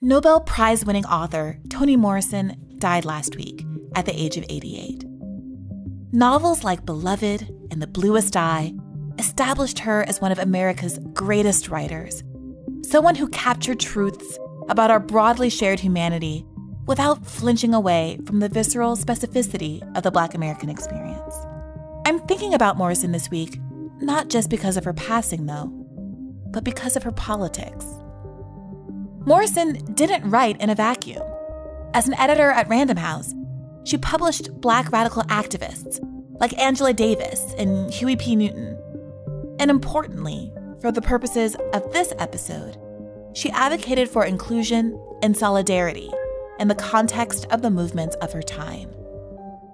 Nobel Prize-winning author Toni Morrison died last week at the age of 88. Novels like Beloved and The Bluest Eye established her as one of America's greatest writers, someone who captured truths about our broadly shared humanity without flinching away from the visceral specificity of the Black American experience. I'm thinking about Morrison this week, not just because of her passing, though, but because of her politics. Morrison didn't write in a vacuum. As an editor at Random House, she published Black radical activists like Angela Davis and Huey P. Newton. And importantly, for the purposes of this episode, she advocated for inclusion and solidarity in the context of the movements of her time.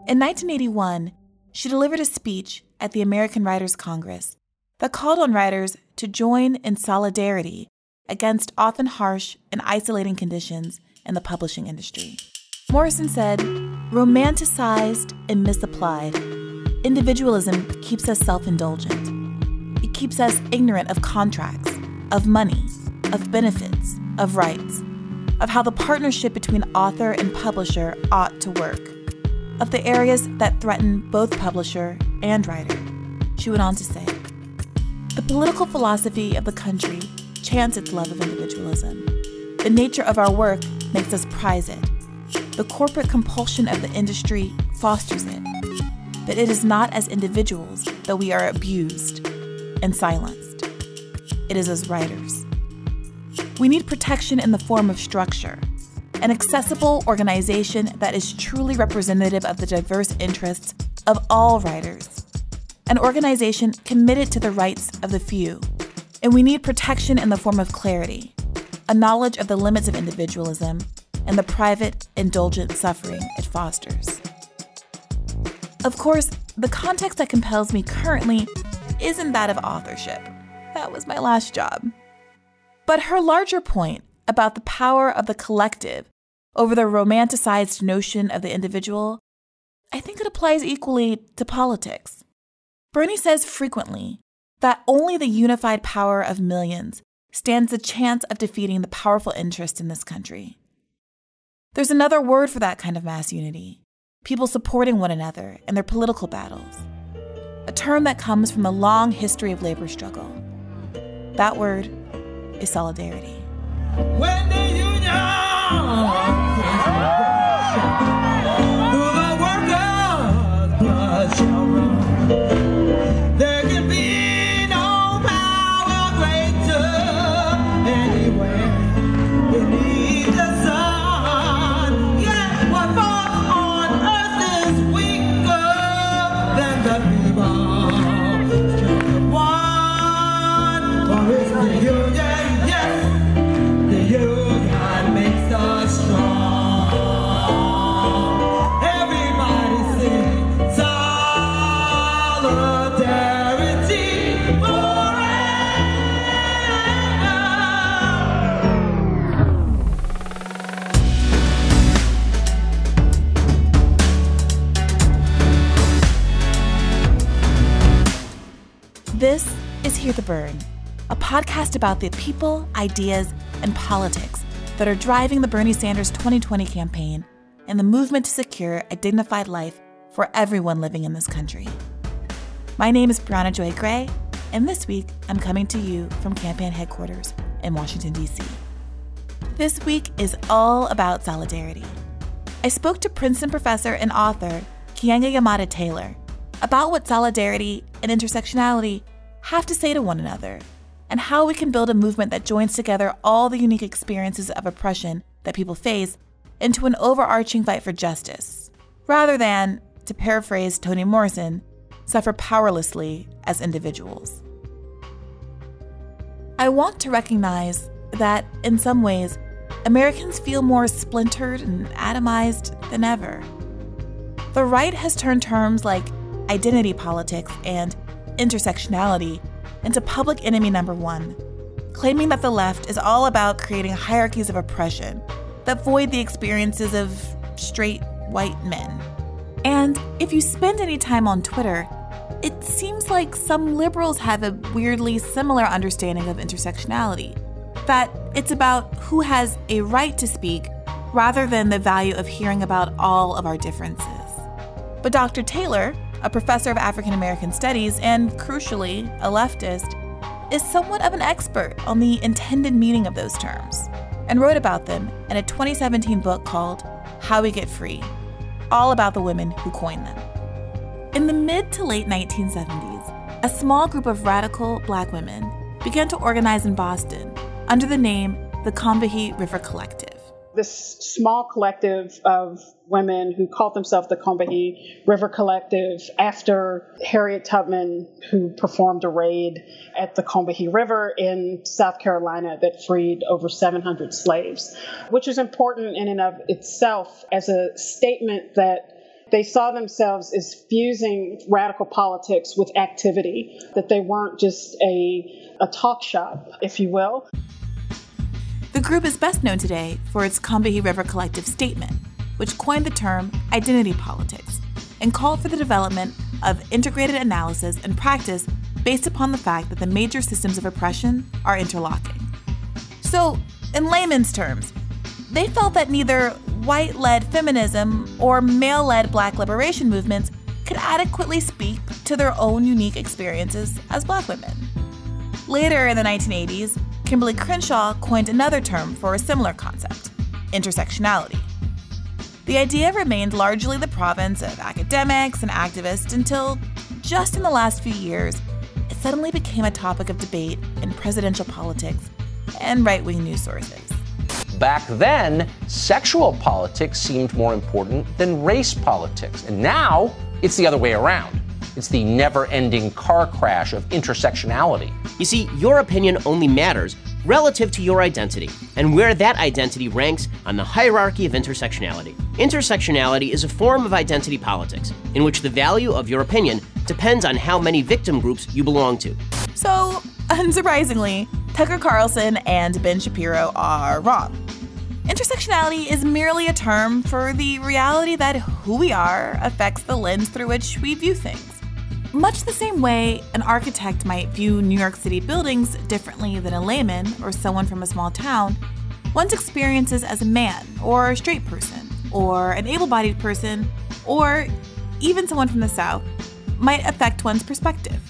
In 1981, she delivered a speech at the American Writers' Congress that called on writers to join in solidarity against often harsh and isolating conditions in the publishing industry. Morrison said, "Romanticized and misapplied, individualism keeps us self-indulgent. It keeps us ignorant of contracts, of money, of benefits, of rights, of how the partnership between author and publisher ought to work, of the areas that threaten both publisher and writer," she went on to say. The political philosophy of the country chants its love of individualism. The nature of our work makes us prize it. The corporate compulsion of the industry fosters it. But it is not as individuals that we are abused and silenced. It is as writers. We need protection in the form of structure, an accessible organization that is truly representative of the diverse interests of all writers, an organization committed to the rights of the few. And we need protection in the form of clarity, a knowledge of the limits of individualism and the private, indulgent suffering it fosters. Of course, the context that compels me currently isn't that of authorship. That was my last job. But her larger point about the power of the collective over the romanticized notion of the individual, I think it applies equally to politics. Bernie says frequently that only the unified power of millions stands the chance of defeating the powerful interests in this country. There's another word for that kind of mass unity, people supporting one another in their political battles, a term that comes from the long history of labor struggle. That word is solidarity. When the union, this is HearTheBurn, a podcast about the people, ideas, and politics that are driving the Bernie Sanders 2020 campaign and the movement to secure a dignified life for everyone living in this country. My name is Brianna Joy Gray, and this week I'm coming to you from campaign headquarters in Washington, D.C. This week is all about solidarity. I spoke to Princeton professor and author Keeanga-Yamahtta Taylor about what solidarity and intersectionality have to say to one another, and how we can build a movement that joins together all the unique experiences of oppression that people face into an overarching fight for justice, rather than, to paraphrase Toni Morrison, suffer powerlessly as individuals. I want to recognize that, in some ways, Americans feel more splintered and atomized than ever. The right has turned terms like identity politics and intersectionality into public enemy number one, claiming that the left is all about creating hierarchies of oppression that void the experiences of straight white men. And if you spend any time on Twitter, it seems like some liberals have a weirdly similar understanding of intersectionality, that It's about who has a right to speak rather than the value of hearing about all of our differences. But Dr. Taylor, a professor of African American studies and, crucially, a leftist, is somewhat of an expert on the intended meaning of those terms and wrote about them in a 2017 book called How We Get Free, all about the women who coined them. In the mid to late 1970s, a small group of radical Black women began to organize in Boston under the name the Combahee River Collective. This small collective of women who called themselves the Combahee River Collective after Harriet Tubman, who performed a raid at the Combahee River in South Carolina that freed over 700 slaves, which is important in and of itself as a statement that they saw themselves as fusing radical politics with activity, that they weren't just a talk shop, if you will. The group is best known today for its Combahee River Collective statement, which coined the term identity politics and called for the development of integrated analysis and practice based upon the fact that the major systems of oppression are interlocking. So, in layman's terms, they felt that neither white-led feminism or male-led Black liberation movements could adequately speak to their own unique experiences as Black women. Later in the 1980s, Kimberly Crenshaw coined another term for a similar concept, intersectionality. The idea remained largely the province of academics and activists until, just in the last few years, it suddenly became a topic of debate in presidential politics and right-wing news sources. Back then, sexual politics seemed more important than race politics, and now it's the other way around. It's the never-ending car crash of intersectionality. You see, your opinion only matters relative to your identity and where that identity ranks on the hierarchy of intersectionality. Intersectionality is a form of identity politics in which the value of your opinion depends on how many victim groups you belong to. So, unsurprisingly, Tucker Carlson and Ben Shapiro are wrong. Intersectionality is merely a term for the reality that who we are affects the lens through which we view things. Much the same way an architect might view New York City buildings differently than a layman or someone from a small town, one's experiences as a man or a straight person or an able-bodied person or even someone from the South might affect one's perspective.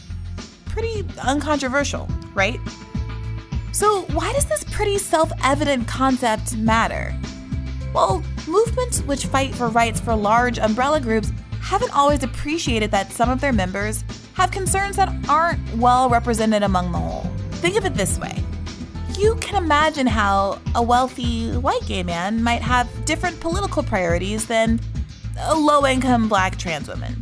Pretty uncontroversial, right? So why does this pretty self-evident concept matter? Well, movements which fight for rights for large umbrella groups haven't always appreciated that some of their members have concerns that aren't well represented among the whole. Think of it this way. You can imagine how a wealthy white gay man might have different political priorities than a low-income Black trans woman,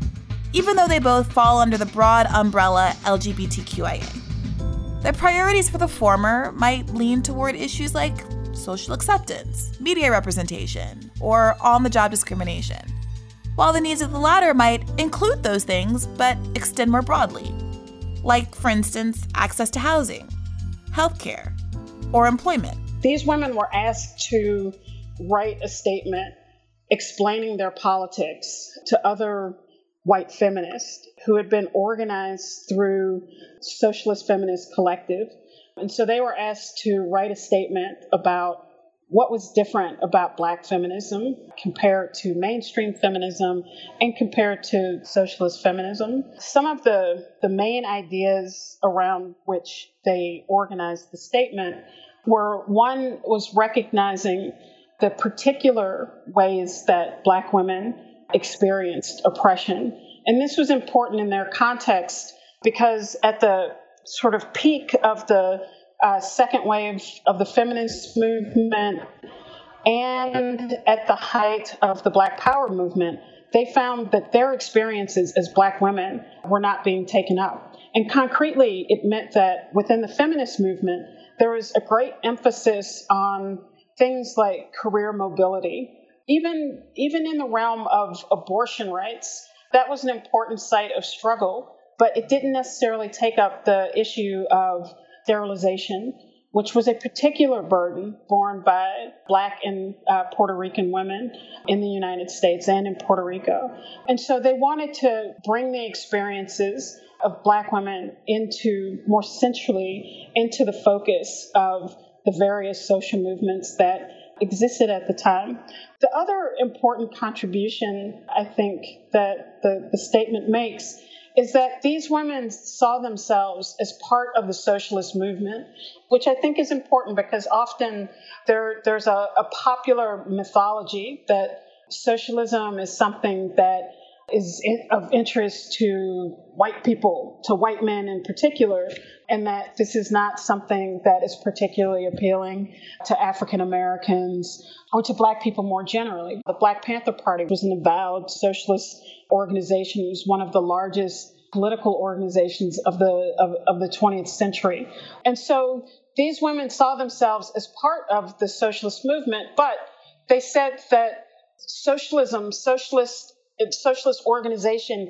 even though they both fall under the broad umbrella LGBTQIA. Their priorities for the former might lean toward issues like social acceptance, media representation, or on-the-job discrimination, while the needs of the latter might include those things, but extend more broadly. Like, for instance, access to housing, healthcare, or employment. These women were asked to write a statement explaining their politics to other white feminists who had been organized through Socialist Feminist Collective. And so they were asked to write a statement about what was different about Black feminism compared to mainstream feminism and compared to socialist feminism. Some of the main ideas around which they organized the statement were, one was recognizing the particular ways that Black women experienced oppression. And this was important in their context because at the sort of peak of the second wave of the feminist movement and at the height of the Black Power movement, they found that their experiences as Black women were not being taken up. And concretely, it meant that within the feminist movement, there was a great emphasis on things like career mobility. Even in the realm of abortion rights, that was an important site of struggle, but it didn't necessarily take up the issue of sterilization, which was a particular burden borne by Black and Puerto Rican women in the United States and in Puerto Rico. And so they wanted to bring the experiences of Black women into more centrally into the focus of the various social movements that existed at the time. The other important contribution I think that the statement makes is that these women saw themselves as part of the socialist movement, which I think is important because often there's a popular mythology that socialism is something that is of interest to white people, to white men in particular, and that this is not something that is particularly appealing to African Americans or to black people more generally. The Black Panther Party was an avowed socialist organization. It was one of the largest political organizations of the 20th century. And so these women saw themselves as part of the socialist movement, but they said that socialist organization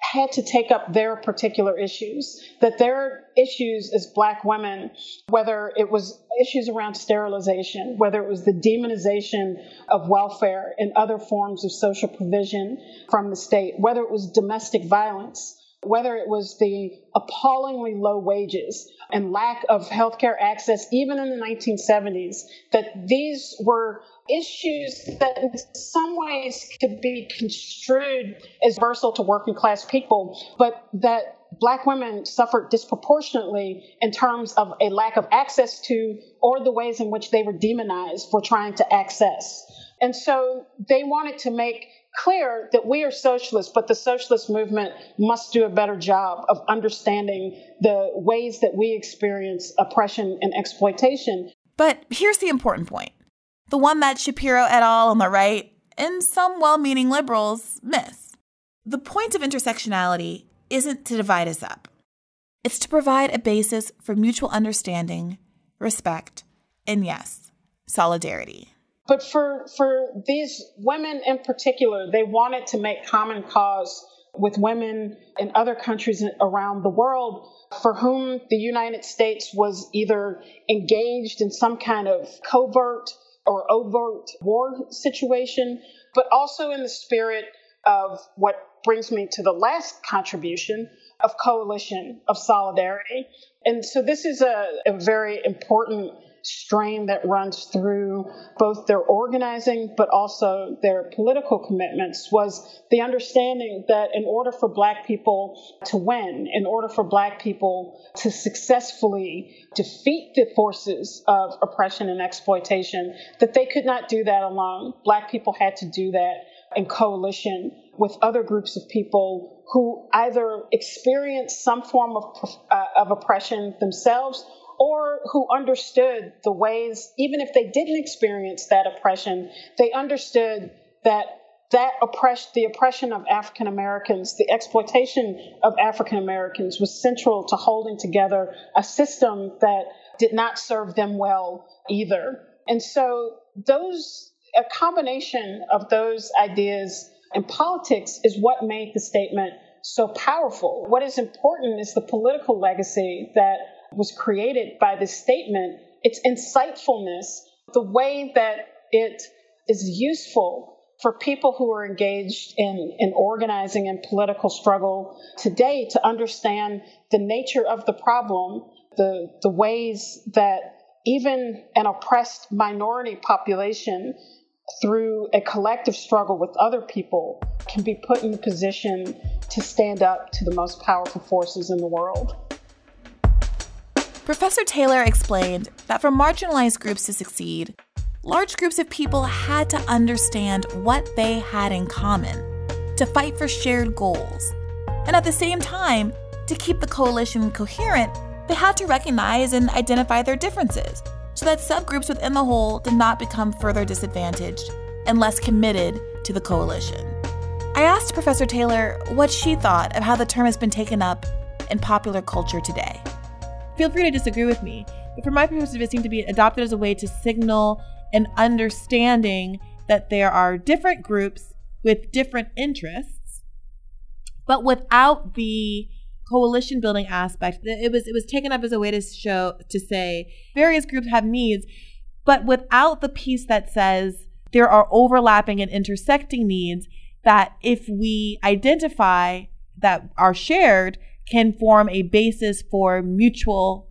had to take up their particular issues, that their issues as black women, whether it was issues around sterilization, whether it was the demonization of welfare and other forms of social provision from the state, whether it was domestic violence, whether it was the appallingly low wages and lack of healthcare access, even in the 1970s, that these were issues that in some ways could be construed as universal to working class people, but that black women suffered disproportionately in terms of a lack of access to or the ways in which they were demonized for trying to access. And so they wanted to make clear that we are socialists, but the socialist movement must do a better job of understanding the ways that we experience oppression and exploitation. But here's the important point, the one that Shapiro et al. On the right and some well-meaning liberals miss. The point of intersectionality isn't to divide us up. It's to provide a basis for mutual understanding, respect, and yes, solidarity. But for these women in particular, they wanted to make common cause with women in other countries around the world for whom the United States was either engaged in some kind of covert or overt war situation, but also in the spirit of what brings me to the last contribution of coalition, of solidarity. And so this is a very important strain that runs through both their organizing but also their political commitments, was the understanding that in order for black people to win, in order for black people to successfully defeat the forces of oppression and exploitation, that they could not do that alone. Black people had to do that in coalition with other groups of people who either experienced some form of oppression themselves or who understood the ways, even if they didn't experience that oppression, they understood the oppression of African Americans, the exploitation of African Americans was central to holding together a system that did not serve them well either. And so a combination of those ideas and politics is what made the statement so powerful. What is important is the political legacy that was created by this statement, its insightfulness, the way that it is useful for people who are engaged in organizing and political struggle today to understand the nature of the problem, the ways that even an oppressed minority population through a collective struggle with other people can be put in the position to stand up to the most powerful forces in the world. Professor Taylor explained that for marginalized groups to succeed, large groups of people had to understand what they had in common, to fight for shared goals. And at the same time, to keep the coalition coherent, they had to recognize and identify their differences so that subgroups within the whole did not become further disadvantaged and less committed to the coalition. I asked Professor Taylor what she thought of how the term has been taken up in popular culture today. Feel free to disagree with me, but from my perspective, it seemed to be adopted as a way to signal an understanding that there are different groups with different interests, but without the coalition building aspect. It was taken up as a way to say various groups have needs, but without the piece that says there are overlapping and intersecting needs that if we identify that are shared, can form a basis for mutual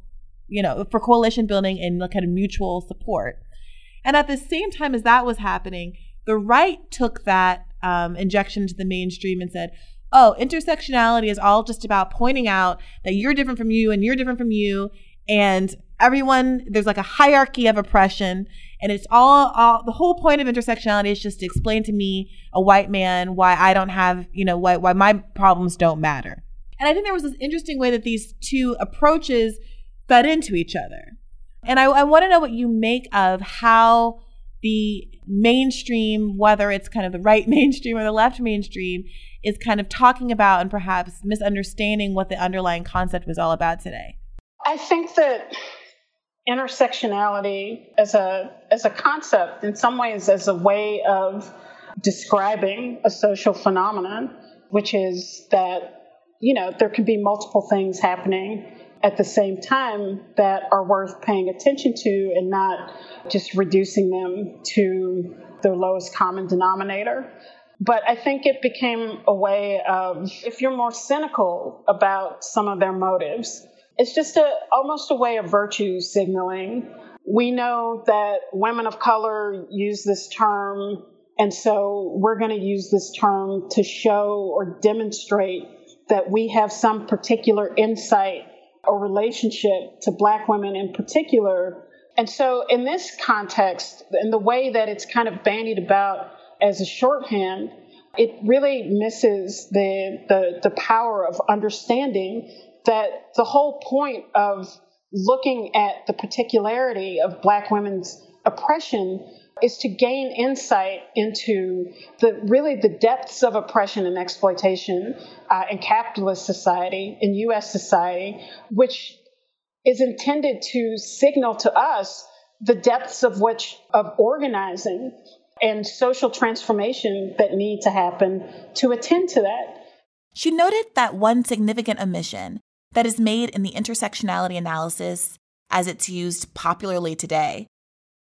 for coalition building and kind of mutual support. And at the same time as that was happening, the right took that injection to the mainstream and said, oh, intersectionality is all just about pointing out that you're different from you and you're different from you. And everyone, there's like a hierarchy of oppression. And it's all the whole point of intersectionality is just to explain to me, a white man, why I don't have, why my problems don't matter. And I think there was this interesting way that these two approaches fed into each other. And I want to know what you make of how the mainstream, whether it's kind of the right mainstream or the left mainstream, is kind of talking about and perhaps misunderstanding what the underlying concept was all about today. I think that intersectionality as a concept, in some ways as a way of describing a social phenomenon, which is that, there can be multiple things happening at the same time that are worth paying attention to and not just reducing them to their lowest common denominator. But I think it became a way of, if you're more cynical about some of their motives, it's just almost a way of virtue signaling. We know that women of color use this term, and so we're going to use this term to show or demonstrate that we have some particular insight or relationship to Black women in particular. And so in this context, in the way that it's kind of bandied about as a shorthand, it really misses the power of understanding that the whole point of looking at the particularity of Black women's oppression is to gain insight into the depths of oppression and exploitation in capitalist society, in U.S. society, which is intended to signal to us the depths of organizing and social transformation that need to happen to attend to that. She noted that one significant omission that is made in the intersectionality analysis, as it's used popularly today,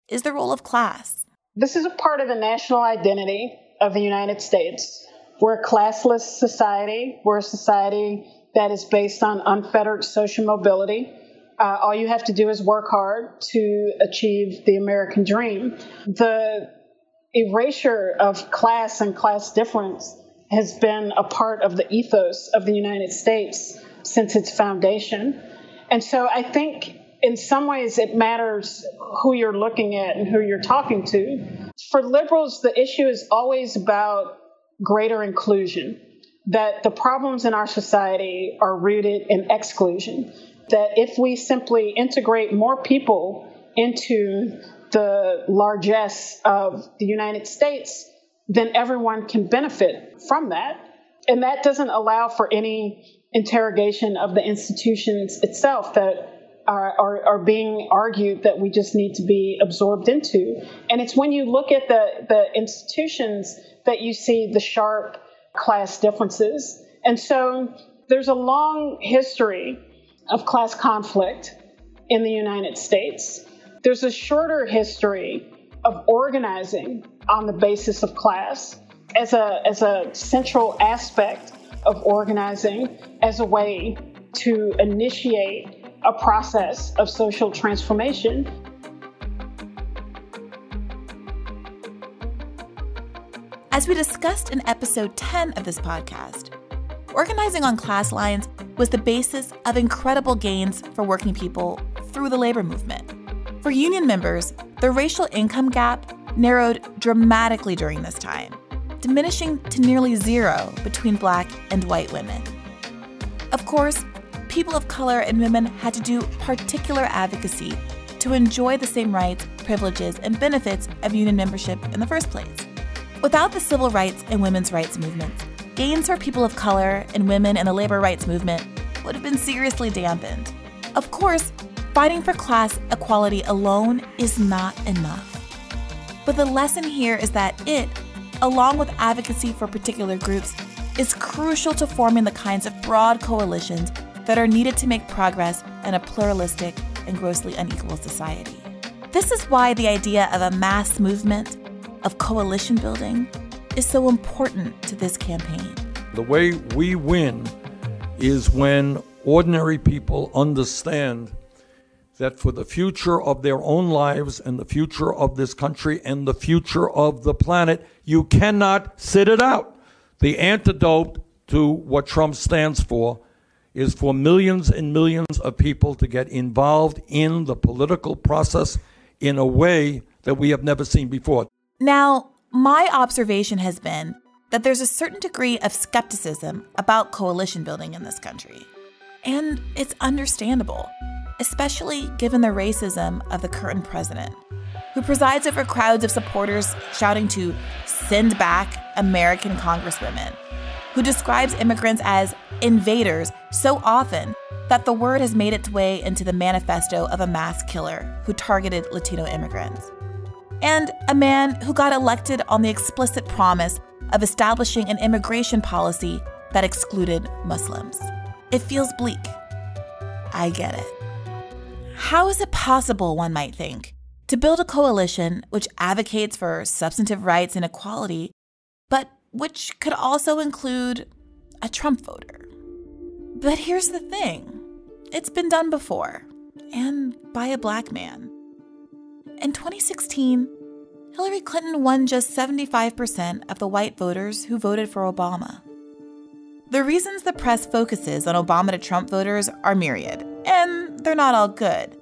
is the role of class. This is a part of the national identity of the United States. We're a classless society. We're a society that is based on unfettered social mobility. All you have to do is work hard to achieve the American dream. The erasure of class and class difference has been a part of the ethos of the United States since its foundation. And so I think in some ways it matters who you're looking at and who you're talking to. For liberals, the issue is always about greater inclusion, that the problems in our society are rooted in exclusion, that if we simply integrate more people into the largesse of the United States, then everyone can benefit from that. And that doesn't allow for any interrogation of the institutions itself that are being argued that we just need to be absorbed into. And it's when you look at the institutions that you see the sharp class differences. And so there's a long history of class conflict in the United States. There's a shorter history of organizing on the basis of class as a central aspect of organizing as a way to initiate a process of social transformation. As we discussed in episode 10 of this podcast, organizing on class lines was the basis of incredible gains for working people through the labor movement. For union members, the racial income gap narrowed dramatically during this time, diminishing to nearly zero between Black and white women. Of course, people of color and women had to do particular advocacy to enjoy the same rights, privileges, and benefits of union membership in the first place. Without the civil rights and women's rights movements, gains for people of color and women in the labor rights movement would have been seriously dampened. Of course, fighting for class equality alone is not enough. But the lesson here is that it, along with advocacy for particular groups, is crucial to forming the kinds of broad coalitions that are needed to make progress in a pluralistic and grossly unequal society. This is why the idea of a mass movement, of coalition building, is so important to this campaign. The way we win is when ordinary people understand that for the future of their own lives and the future of this country and the future of the planet, you cannot sit it out. The antidote to what Trump stands for is for millions and millions of people to get involved in the political process in a way that we have never seen before. Now, my observation has been that there's a certain degree of skepticism about coalition building in this country. And it's understandable, especially given the racism of the current president, who presides over crowds of supporters shouting to send back American congresswomen, who describes immigrants as invaders so often that the word has made its way into the manifesto of a mass killer who targeted Latino immigrants. And a man who got elected on the explicit promise of establishing an immigration policy that excluded Muslims. It feels bleak. I get it. How is it possible, one might think, to build a coalition which advocates for substantive rights and equality, but which could also include a Trump voter? But here's the thing. It's been done before, and by a black man. In 2016, Hillary Clinton won just 75% of the white voters who voted for Obama. The reasons the press focuses on Obama to Trump voters are myriad, and they're not all good.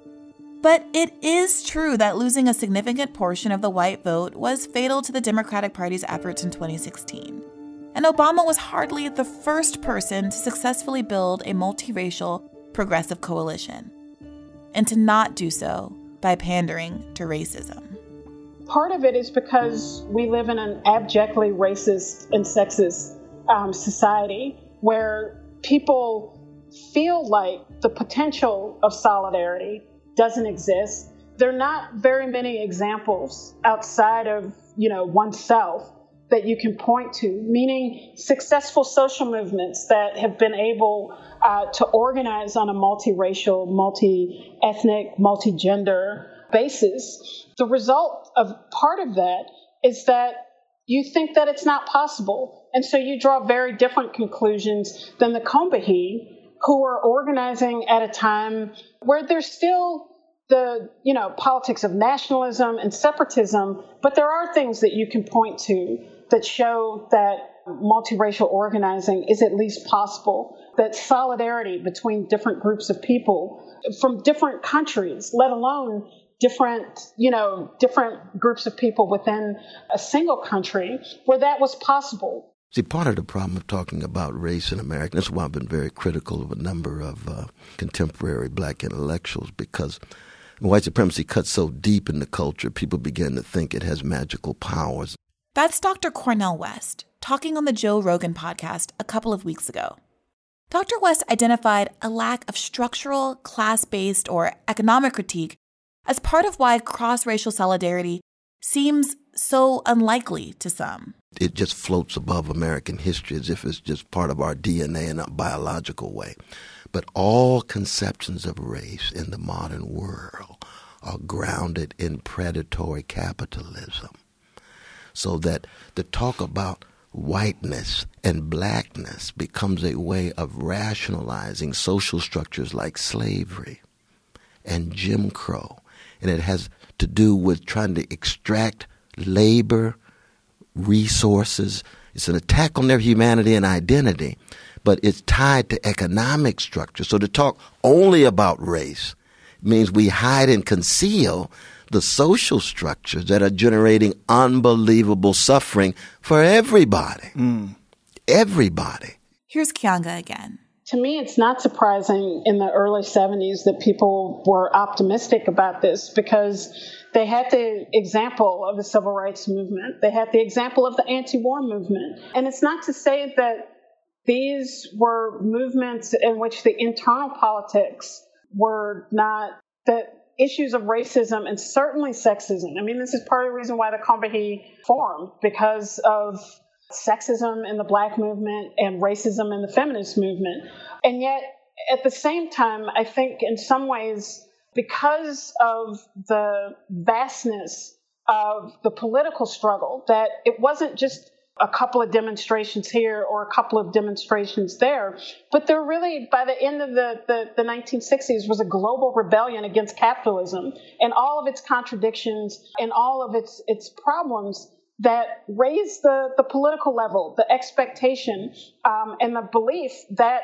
But it is true that losing a significant portion of the white vote was fatal to the Democratic Party's efforts in 2016. And Obama was hardly the first person to successfully build a multiracial, progressive coalition, and to not do so by pandering to racism. Part of it is because we live in an abjectly racist and sexist society where people feel like the potential of solidarity doesn't exist. There are not very many examples outside of, oneself that you can point to, meaning successful social movements that have been able to organize on a multiracial, multi-ethnic, multi-gender basis. The result of part of that is that you think that it's not possible. And so you draw very different conclusions than the Combahee, who are organizing at a time where there's still the, politics of nationalism and separatism, but there are things that you can point to that show that multiracial organizing is at least possible, that solidarity between different groups of people from different countries, let alone different, different groups of people within a single country, where that was possible. See, part of the problem of talking about race in America, that's why I've been very critical of a number of contemporary black intellectuals, because white supremacy cuts so deep in the culture, people begin to think it has magical powers. That's Dr. Cornel West, talking on the Joe Rogan podcast a couple of weeks ago. Dr. West identified a lack of structural, class-based, or economic critique as part of why cross-racial solidarity seems so unlikely to some. It just floats above American history as if it's just part of our DNA in a biological way. But all conceptions of race in the modern world are grounded in predatory capitalism. So that the talk about whiteness and blackness becomes a way of rationalizing social structures like slavery and Jim Crow. And it has to do with trying to extract labor, resources. It's an attack on their humanity and identity, but it's tied to economic structure. So to talk only about race means we hide and conceal the social structures that are generating unbelievable suffering for everybody. Everybody. Here's Keeanga again. To me, it's not surprising in the early 70s that people were optimistic about this, because they had the example of the civil rights movement. They had the example of the anti-war movement. And it's not to say that these were movements in which the internal politics were not, that issues of racism and certainly sexism. I mean, this is part of the reason why the Combahee formed, because of sexism in the black movement and racism in the feminist movement. And yet, at the same time, I think in some ways, because of the vastness of the political struggle, that it wasn't just a couple of demonstrations here or a couple of demonstrations there. But there really, by the end of the 1960s, was a global rebellion against capitalism and all of its contradictions and all of its problems that raised the political level, the expectation, and the belief that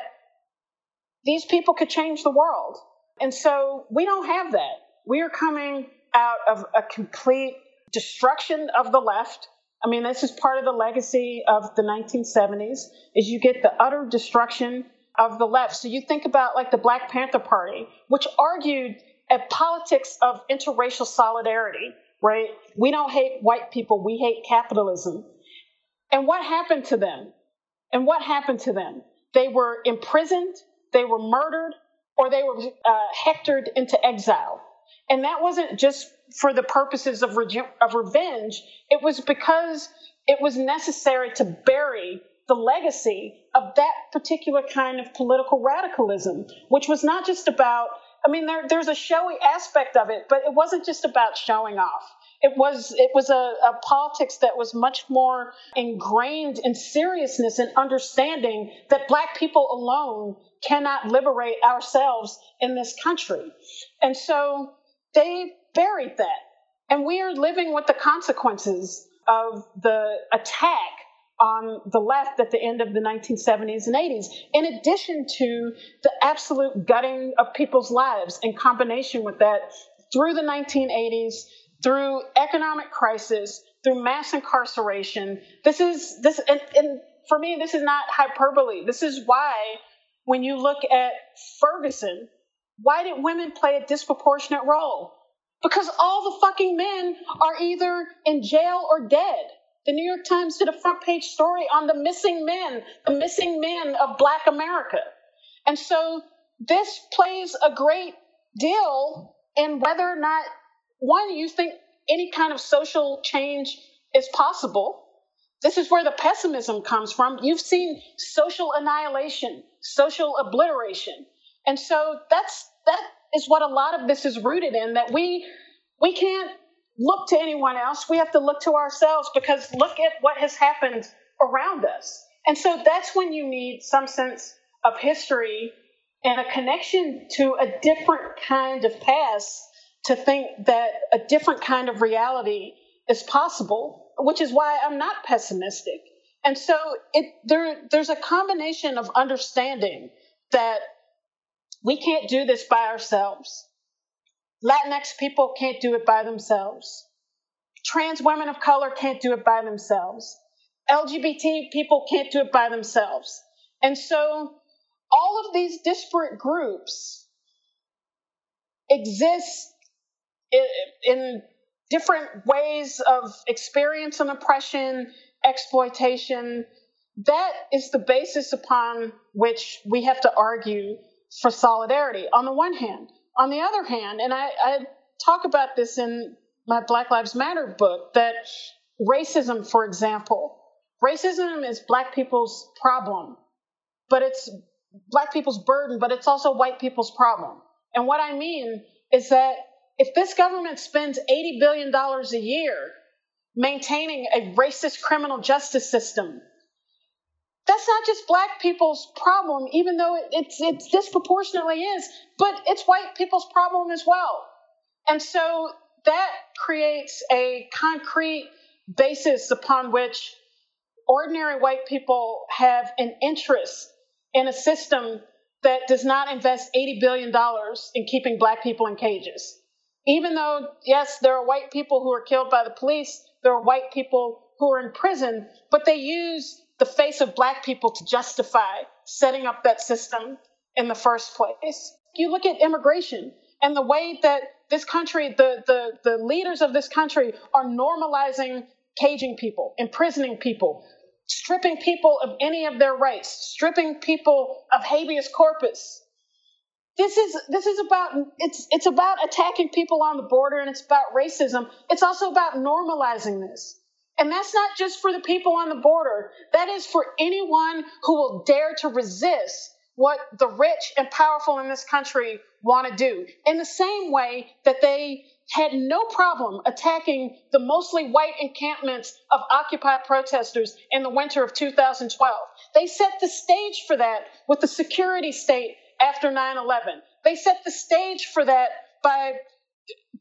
these people could change the world. And so we don't have that. We are coming out of a complete destruction of the left. I mean, this is part of the legacy of the 1970s, is you get the utter destruction of the left. So you think about like the Black Panther Party, which argued a politics of interracial solidarity, right? We don't hate white people, we hate capitalism. And what happened to them? They were imprisoned, they were murdered, or they were hectored into exile. And that wasn't just for the purposes of revenge. It was because it was necessary to bury the legacy of that particular kind of political radicalism, which was not just about, I mean, there's a showy aspect of it, but it wasn't just about showing off. It was a politics that was much more ingrained in seriousness and understanding that Black people alone cannot liberate ourselves in this country. And so they buried that. And we are living with the consequences of the attack on the left at the end of the 1970s and 80s, in addition to the absolute gutting of people's lives in combination with that through the 1980s, through economic crisis, through mass incarceration. And for me, this is not hyperbole. This is why, when you look at Ferguson, why did women play a disproportionate role? Because all the fucking men are either in jail or dead. The New York Times did a front page story on the missing men of Black America. And so this plays a great deal in whether or not, one, you think any kind of social change is possible. This is where the pessimism comes from. You've seen social annihilation, social obliteration. And so that is what a lot of this is rooted in, that we can't look to anyone else. We have to look to ourselves, because look at what has happened around us. And so that's when you need some sense of history and a connection to a different kind of past to think that a different kind of reality is possible, which is why I'm not pessimistic. And so there's a combination of understanding that we can't do this by ourselves. Latinx people can't do it by themselves. Trans women of color can't do it by themselves. LGBT people can't do it by themselves. And so all of these disparate groups exist in different ways of experience and oppression, exploitation. That is the basis upon which we have to argue for solidarity, on the one hand. On the other hand, and I talk about this in my Black Lives Matter book, that racism, for example, racism is Black people's problem, but it's Black people's burden, but it's also white people's problem. And what I mean is that if this government spends $80 billion a year maintaining a racist criminal justice system, that's not just Black people's problem, even though it's disproportionately is, but it's white people's problem as well. And so that creates a concrete basis upon which ordinary white people have an interest in a system that does not invest $80 billion in keeping Black people in cages. Even though, yes, there are white people who are killed by the police, there are white people who are in prison, but they use the face of Black people to justify setting up that system in the first place. You look at immigration and the way that this country, the leaders of this country are normalizing caging people, imprisoning people, stripping people of any of their rights, stripping people of habeas corpus. This is about, it's about attacking people on the border, and it's about racism. It's also about normalizing this. And that's not just for the people on the border. That is for anyone who will dare to resist what the rich and powerful in this country want to do. In the same way that they had no problem attacking the mostly white encampments of Occupy protesters in the winter of 2012. They set the stage for that with the security state after 9/11. They set the stage for that by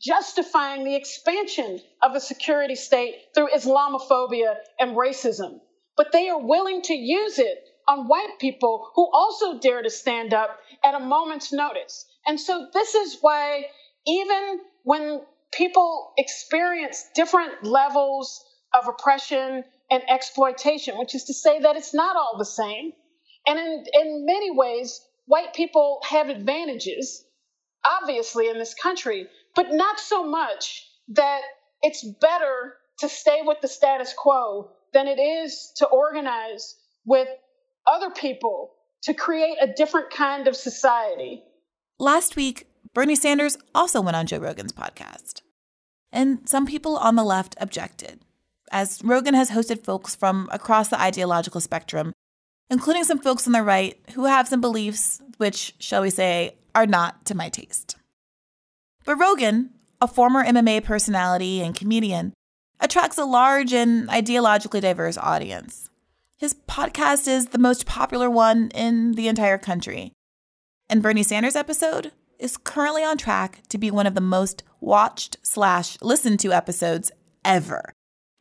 justifying the expansion of a security state through Islamophobia and racism. But they are willing to use it on white people who also dare to stand up at a moment's notice. And so this is why, even when people experience different levels of oppression and exploitation, which is to say that it's not all the same, and in many ways, white people have advantages, obviously, in this country, but not so much that it's better to stay with the status quo than it is to organize with other people to create a different kind of society. Last week, Bernie Sanders also went on Joe Rogan's podcast. And some people on the left objected, as Rogan has hosted folks from across the ideological spectrum, including some folks on the right who have some beliefs which, shall we say, are not to my taste. But Rogan, a former MMA personality and comedian, attracts a large and ideologically diverse audience. His podcast is the most popular one in the entire country. And Bernie Sanders' episode is currently on track to be one of the most watched/listened to episodes ever,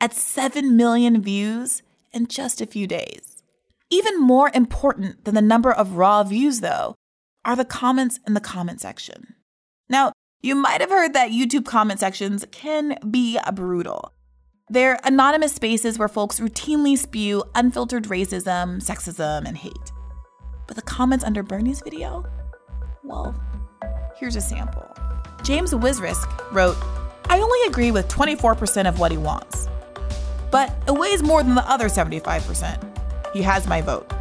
at 7 million views in just a few days. Even more important than the number of raw views, though, are the comments in the comment section. Now, you might have heard that YouTube comment sections can be brutal. They're anonymous spaces where folks routinely spew unfiltered racism, sexism, and hate. But the comments under Bernie's video? Well, here's a sample. James Wisrisk wrote, "I only agree with 24% of what he wants, but it weighs more than the other 75%. He has my vote."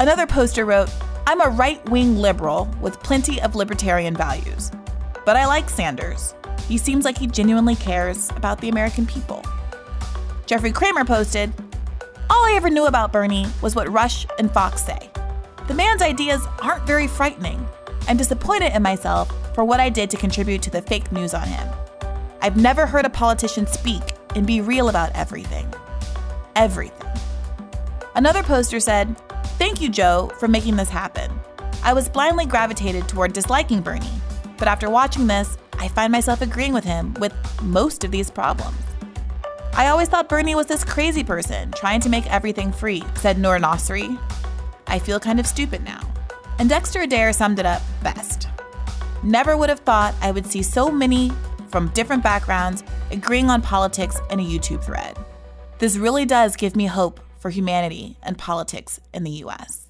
Another poster wrote, "I'm a right-wing liberal with plenty of libertarian values, but I like Sanders. He seems like he genuinely cares about the American people." Jeffrey Kramer posted, "All I ever knew about Bernie was what Rush and Fox say. The man's ideas aren't very frightening. I'm disappointed in myself for what I did to contribute to the fake news on him. I've never heard a politician speak and be real about everything. Everything." Another poster said, "Thank you, Joe, for making this happen. I was blindly gravitated toward disliking Bernie, but after watching this, I find myself agreeing with him with most of these problems. I always thought Bernie was this crazy person trying to make everything free," said Noor Nasri. "I feel kind of stupid now." And Dexter Adair summed it up best. "Never would have thought I would see so many from different backgrounds agreeing on politics in a YouTube thread. This really does give me hope for humanity and politics in the US."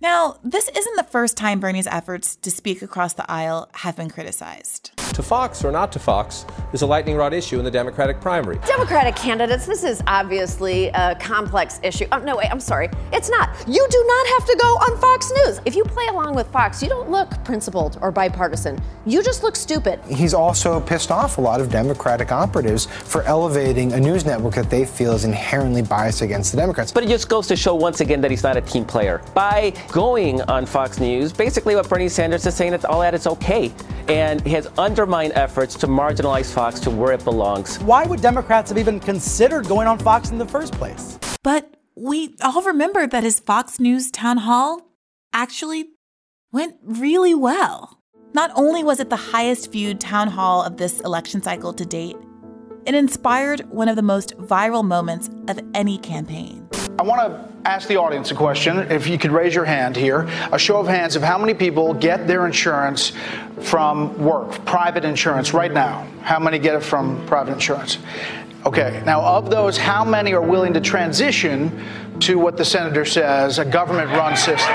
Now, this isn't the first time Bernie's efforts to speak across the aisle have been criticized. To Fox or not to Fox is a lightning rod issue in the Democratic primary. Democratic candidates, this is obviously a complex issue. Oh, no, wait, I'm sorry. It's not. You do not have to go on Fox News. If you play along with Fox, you don't look principled or bipartisan. You just look stupid. He's also pissed off a lot of Democratic operatives for elevating a news network that they feel is inherently biased against the Democrats. But it just goes to show once again that he's not a team player. By going on Fox News, basically what Bernie Sanders is saying is all that it's okay. And he has undermined efforts to marginalize Fox to where it belongs. Why would Democrats have even considered going on Fox in the first place? But we all remember that his Fox News town hall actually went really well. Not only was it the highest viewed town hall of this election cycle to date, it inspired one of the most viral moments of any campaign. I want to ask the audience a question, if you could raise your hand here. A show of hands of how many people get their insurance from work, private insurance right now. How many get it from private insurance? Okay, now of those, how many are willing to transition to what the senator says, a government-run system?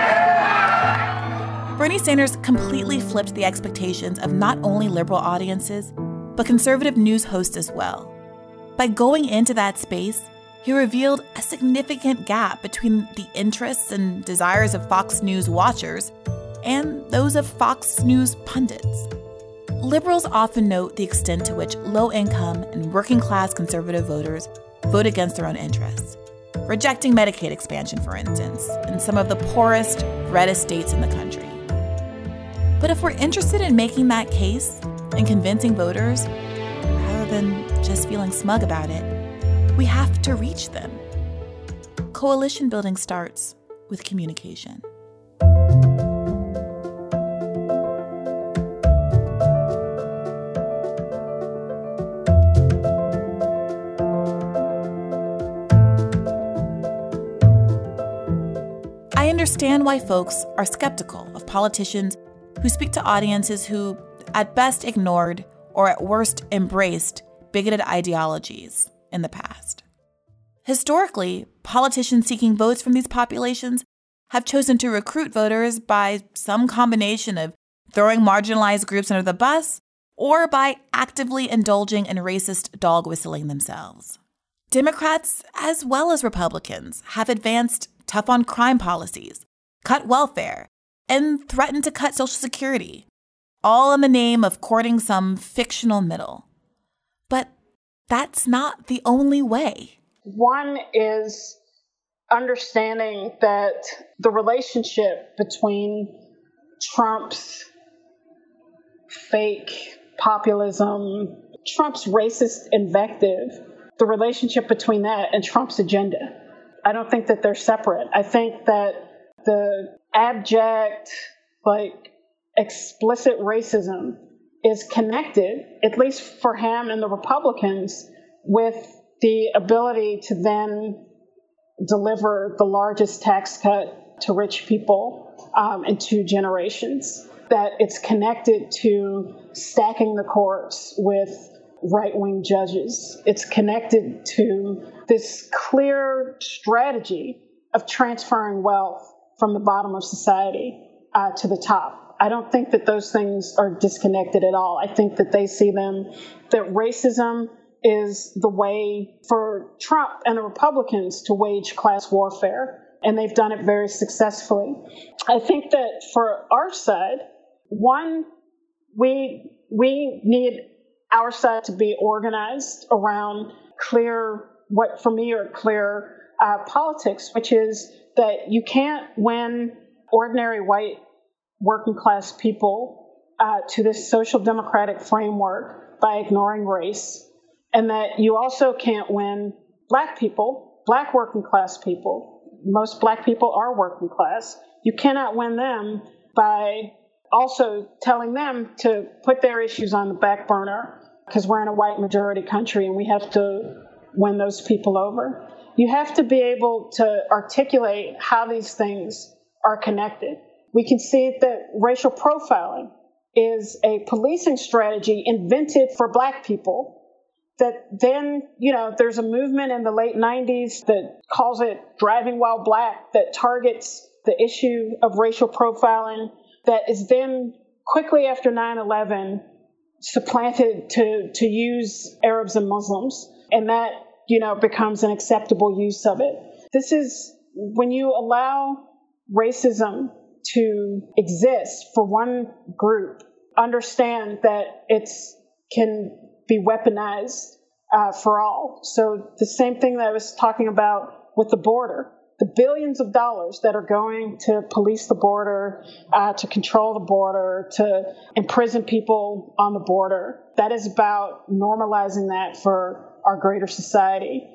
Bernie Sanders completely flipped the expectations of not only liberal audiences, but conservative news hosts as well. By going into that space, he revealed a significant gap between the interests and desires of Fox News watchers and those of Fox News pundits. Liberals often note the extent to which low-income and working-class conservative voters vote against their own interests, rejecting Medicaid expansion, for instance, in some of the poorest, reddest states in the country. But if we're interested in making that case and convincing voters, than just feeling smug about it. We have to reach them. Coalition building starts with communication. I understand why folks are skeptical of politicians who speak to audiences who, at best, ignored or at worst embraced bigoted ideologies in the past. Historically, politicians seeking votes from these populations have chosen to recruit voters by some combination of throwing marginalized groups under the bus or by actively indulging in racist dog whistling themselves. Democrats, as well as Republicans, have advanced tough-on-crime policies, cut welfare, and threatened to cut Social Security, all in the name of courting some fictional middle. But that's not the only way. One is understanding that the relationship between Trump's fake populism, Trump's racist invective, the relationship between that and Trump's agenda. I don't think that they're separate. I think that the abject, explicit racism is connected, at least for him and the Republicans, with the ability to then deliver the largest tax cut to rich people in 2 generations. That it's connected to stacking the courts with right-wing judges. It's connected to this clear strategy of transferring wealth from the bottom of society to the top. I don't think that those things are disconnected at all. I think that they see them, that racism is the way for Trump and the Republicans to wage class warfare, and they've done it very successfully. I think that for our side, one, we need our side to be organized around clear, what for me are clear politics, which is that you can't win ordinary white working class people to this social democratic framework by ignoring race, and that you also can't win black people, black working class people. Most black people are working class. You cannot win them by also telling them to put their issues on the back burner because we're in a white majority country and we have to win those people over. You have to be able to articulate how these things are connected. We can see that racial profiling is a policing strategy invented for black people that then, there's a movement in the late 90s that calls it driving while black, that targets the issue of racial profiling, that is then quickly after 9/11 supplanted to use Arabs and Muslims. And that, becomes an acceptable use of it. This is when you allow racism to exist for one group, understand that it can be weaponized for all. So the same thing that I was talking about with the border, the billions of dollars that are going to police the border, to control the border, to imprison people on the border, that is about normalizing that for our greater society,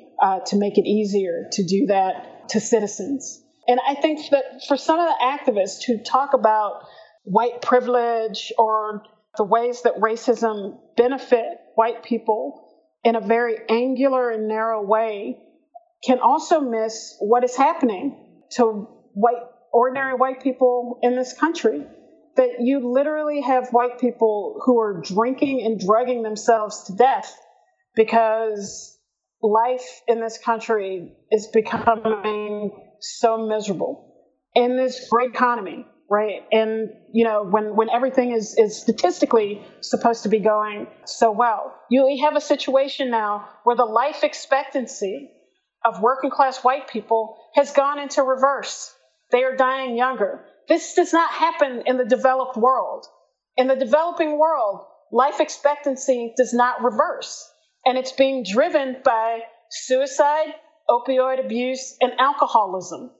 to make it easier to do that to citizens. And I think that for some of the activists who talk about white privilege or the ways that racism benefit white people in a very angular and narrow way can also miss what is happening to ordinary white people in this country. That you literally have white people who are drinking and drugging themselves to death because life in this country is becoming so miserable in this great economy, right? And, when everything is statistically supposed to be going so well, you have a situation now where the life expectancy of working class white people has gone into reverse. They are dying younger. This does not happen in the developed world. In the developing world, life expectancy does not reverse. And it's being driven by suicide, opioid abuse, and alcoholism,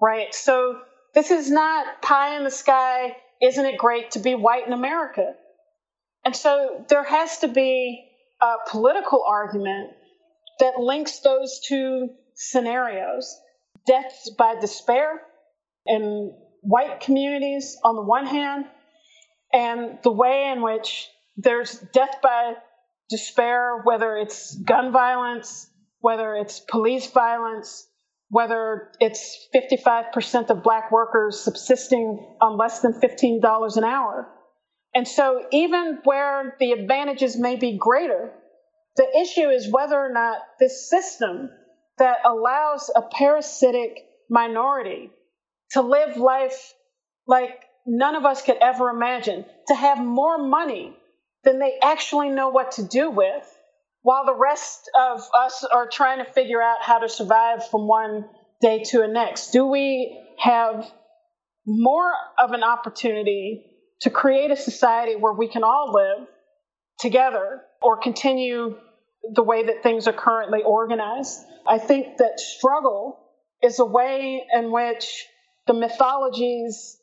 right? So this is not pie in the sky, isn't it great to be white in America? And so there has to be a political argument that links those two scenarios. Deaths by despair in white communities on the one hand, and the way in which there's death by despair, whether it's gun violence, whether it's police violence, whether it's 55% of black workers subsisting on less than $15 an hour. And so even where the advantages may be greater, the issue is whether or not this system that allows a parasitic minority to live life like none of us could ever imagine, to have more money than they actually know what to do with, while the rest of us are trying to figure out how to survive from one day to the next. Do we have more of an opportunity to create a society where we can all live together, or continue the way that things are currently organized? I think that struggle is a way in which the mythologies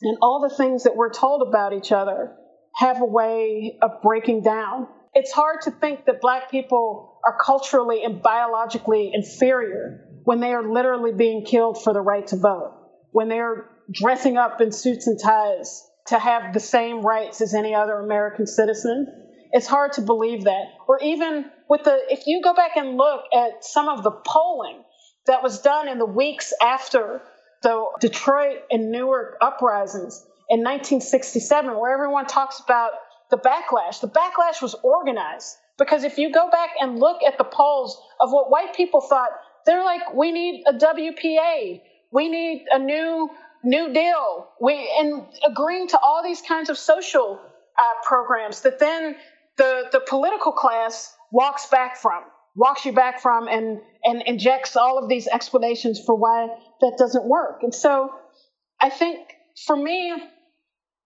and all the things that we're told about each other have a way of breaking down. It's hard to think that black people are culturally and biologically inferior when they are literally being killed for the right to vote, when they're dressing up in suits and ties to have the same rights as any other American citizen. It's hard to believe that. Or even with if you go back and look at some of the polling that was done in the weeks after the Detroit and Newark uprisings in 1967, where everyone talks about the backlash was organized. Because if you go back and look at the polls of what white people thought, they're like, we need a WPA. We need a New Deal. And agreeing to all these kinds of social programs that then the political class walks you back from and injects all of these explanations for why that doesn't work. And so I think for me,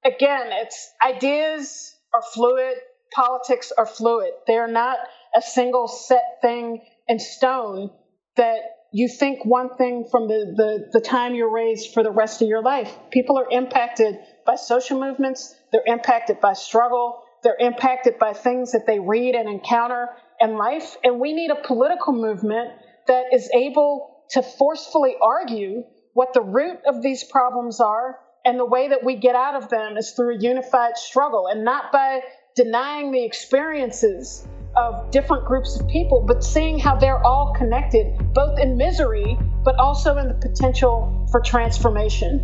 again, it's ideas are fluid, politics are fluid. They're not a single set thing in stone that you think one thing from the time you're raised for the rest of your life. People are impacted by social movements. They're impacted by struggle. They're impacted by things that they read and encounter in life. And we need a political movement that is able to forcefully argue what the root of these problems are, and the way that we get out of them is through a unified struggle, and not by denying the experiences of different groups of people, but seeing how they're all connected, both in misery, but also in the potential for transformation.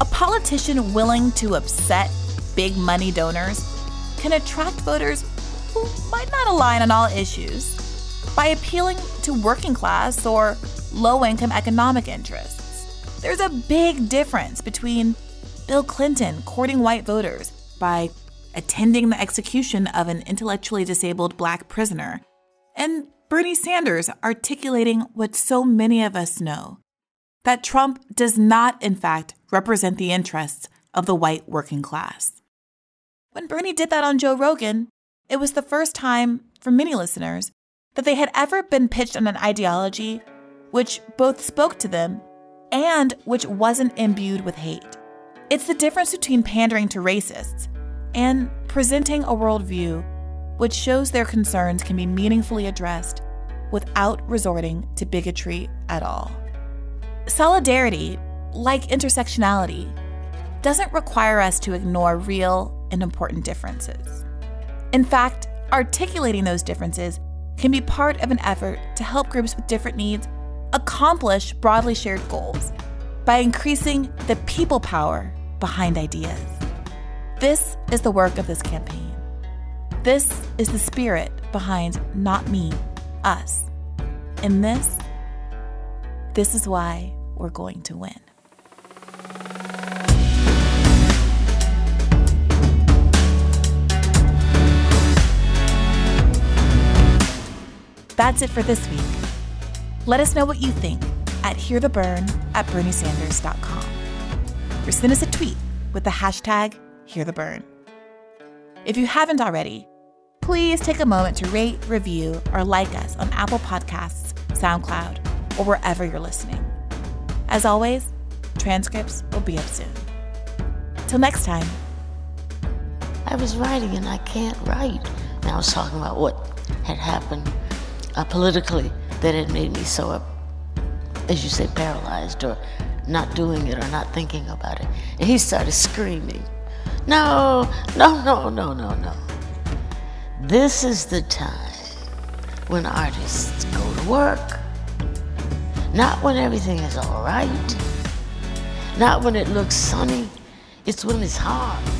A politician willing to upset big money donors can attract voters who might not align on all issues by appealing to working class or low-income economic interests. There's a big difference between Bill Clinton courting white voters by attending the execution of an intellectually disabled black prisoner and Bernie Sanders articulating what so many of us know, that Trump does not, in fact, represent the interests of the white working class. When Bernie did that on Joe Rogan, it was the first time, for many listeners, that they had ever been pitched on an ideology which both spoke to them and which wasn't imbued with hate. It's the difference between pandering to racists and presenting a worldview which shows their concerns can be meaningfully addressed without resorting to bigotry at all. Solidarity, like intersectionality, doesn't require us to ignore real and important differences. In fact, articulating those differences can be part of an effort to help groups with different needs accomplish broadly shared goals by increasing the people power behind ideas. This is the work of this campaign. This is the spirit behind Not Me, Us. And this is why we're going to win. That's it for this week. Let us know what you think at HearTheBurn@BernieSanders.com. Or send us a tweet with the hashtag Hear the Burn. If you haven't already, please take a moment to rate, review, or like us on Apple Podcasts, SoundCloud, or wherever you're listening. As always, transcripts will be up soon. Till next time. I was writing and I can't write. And I was talking about what had happened politically that had made me so, as you say, paralyzed or not doing it or not thinking about it. And he started screaming, "No, no, no, no, no, no." This is the time when artists go to work. Not when everything is all right. Not when it looks sunny. It's when it's hard.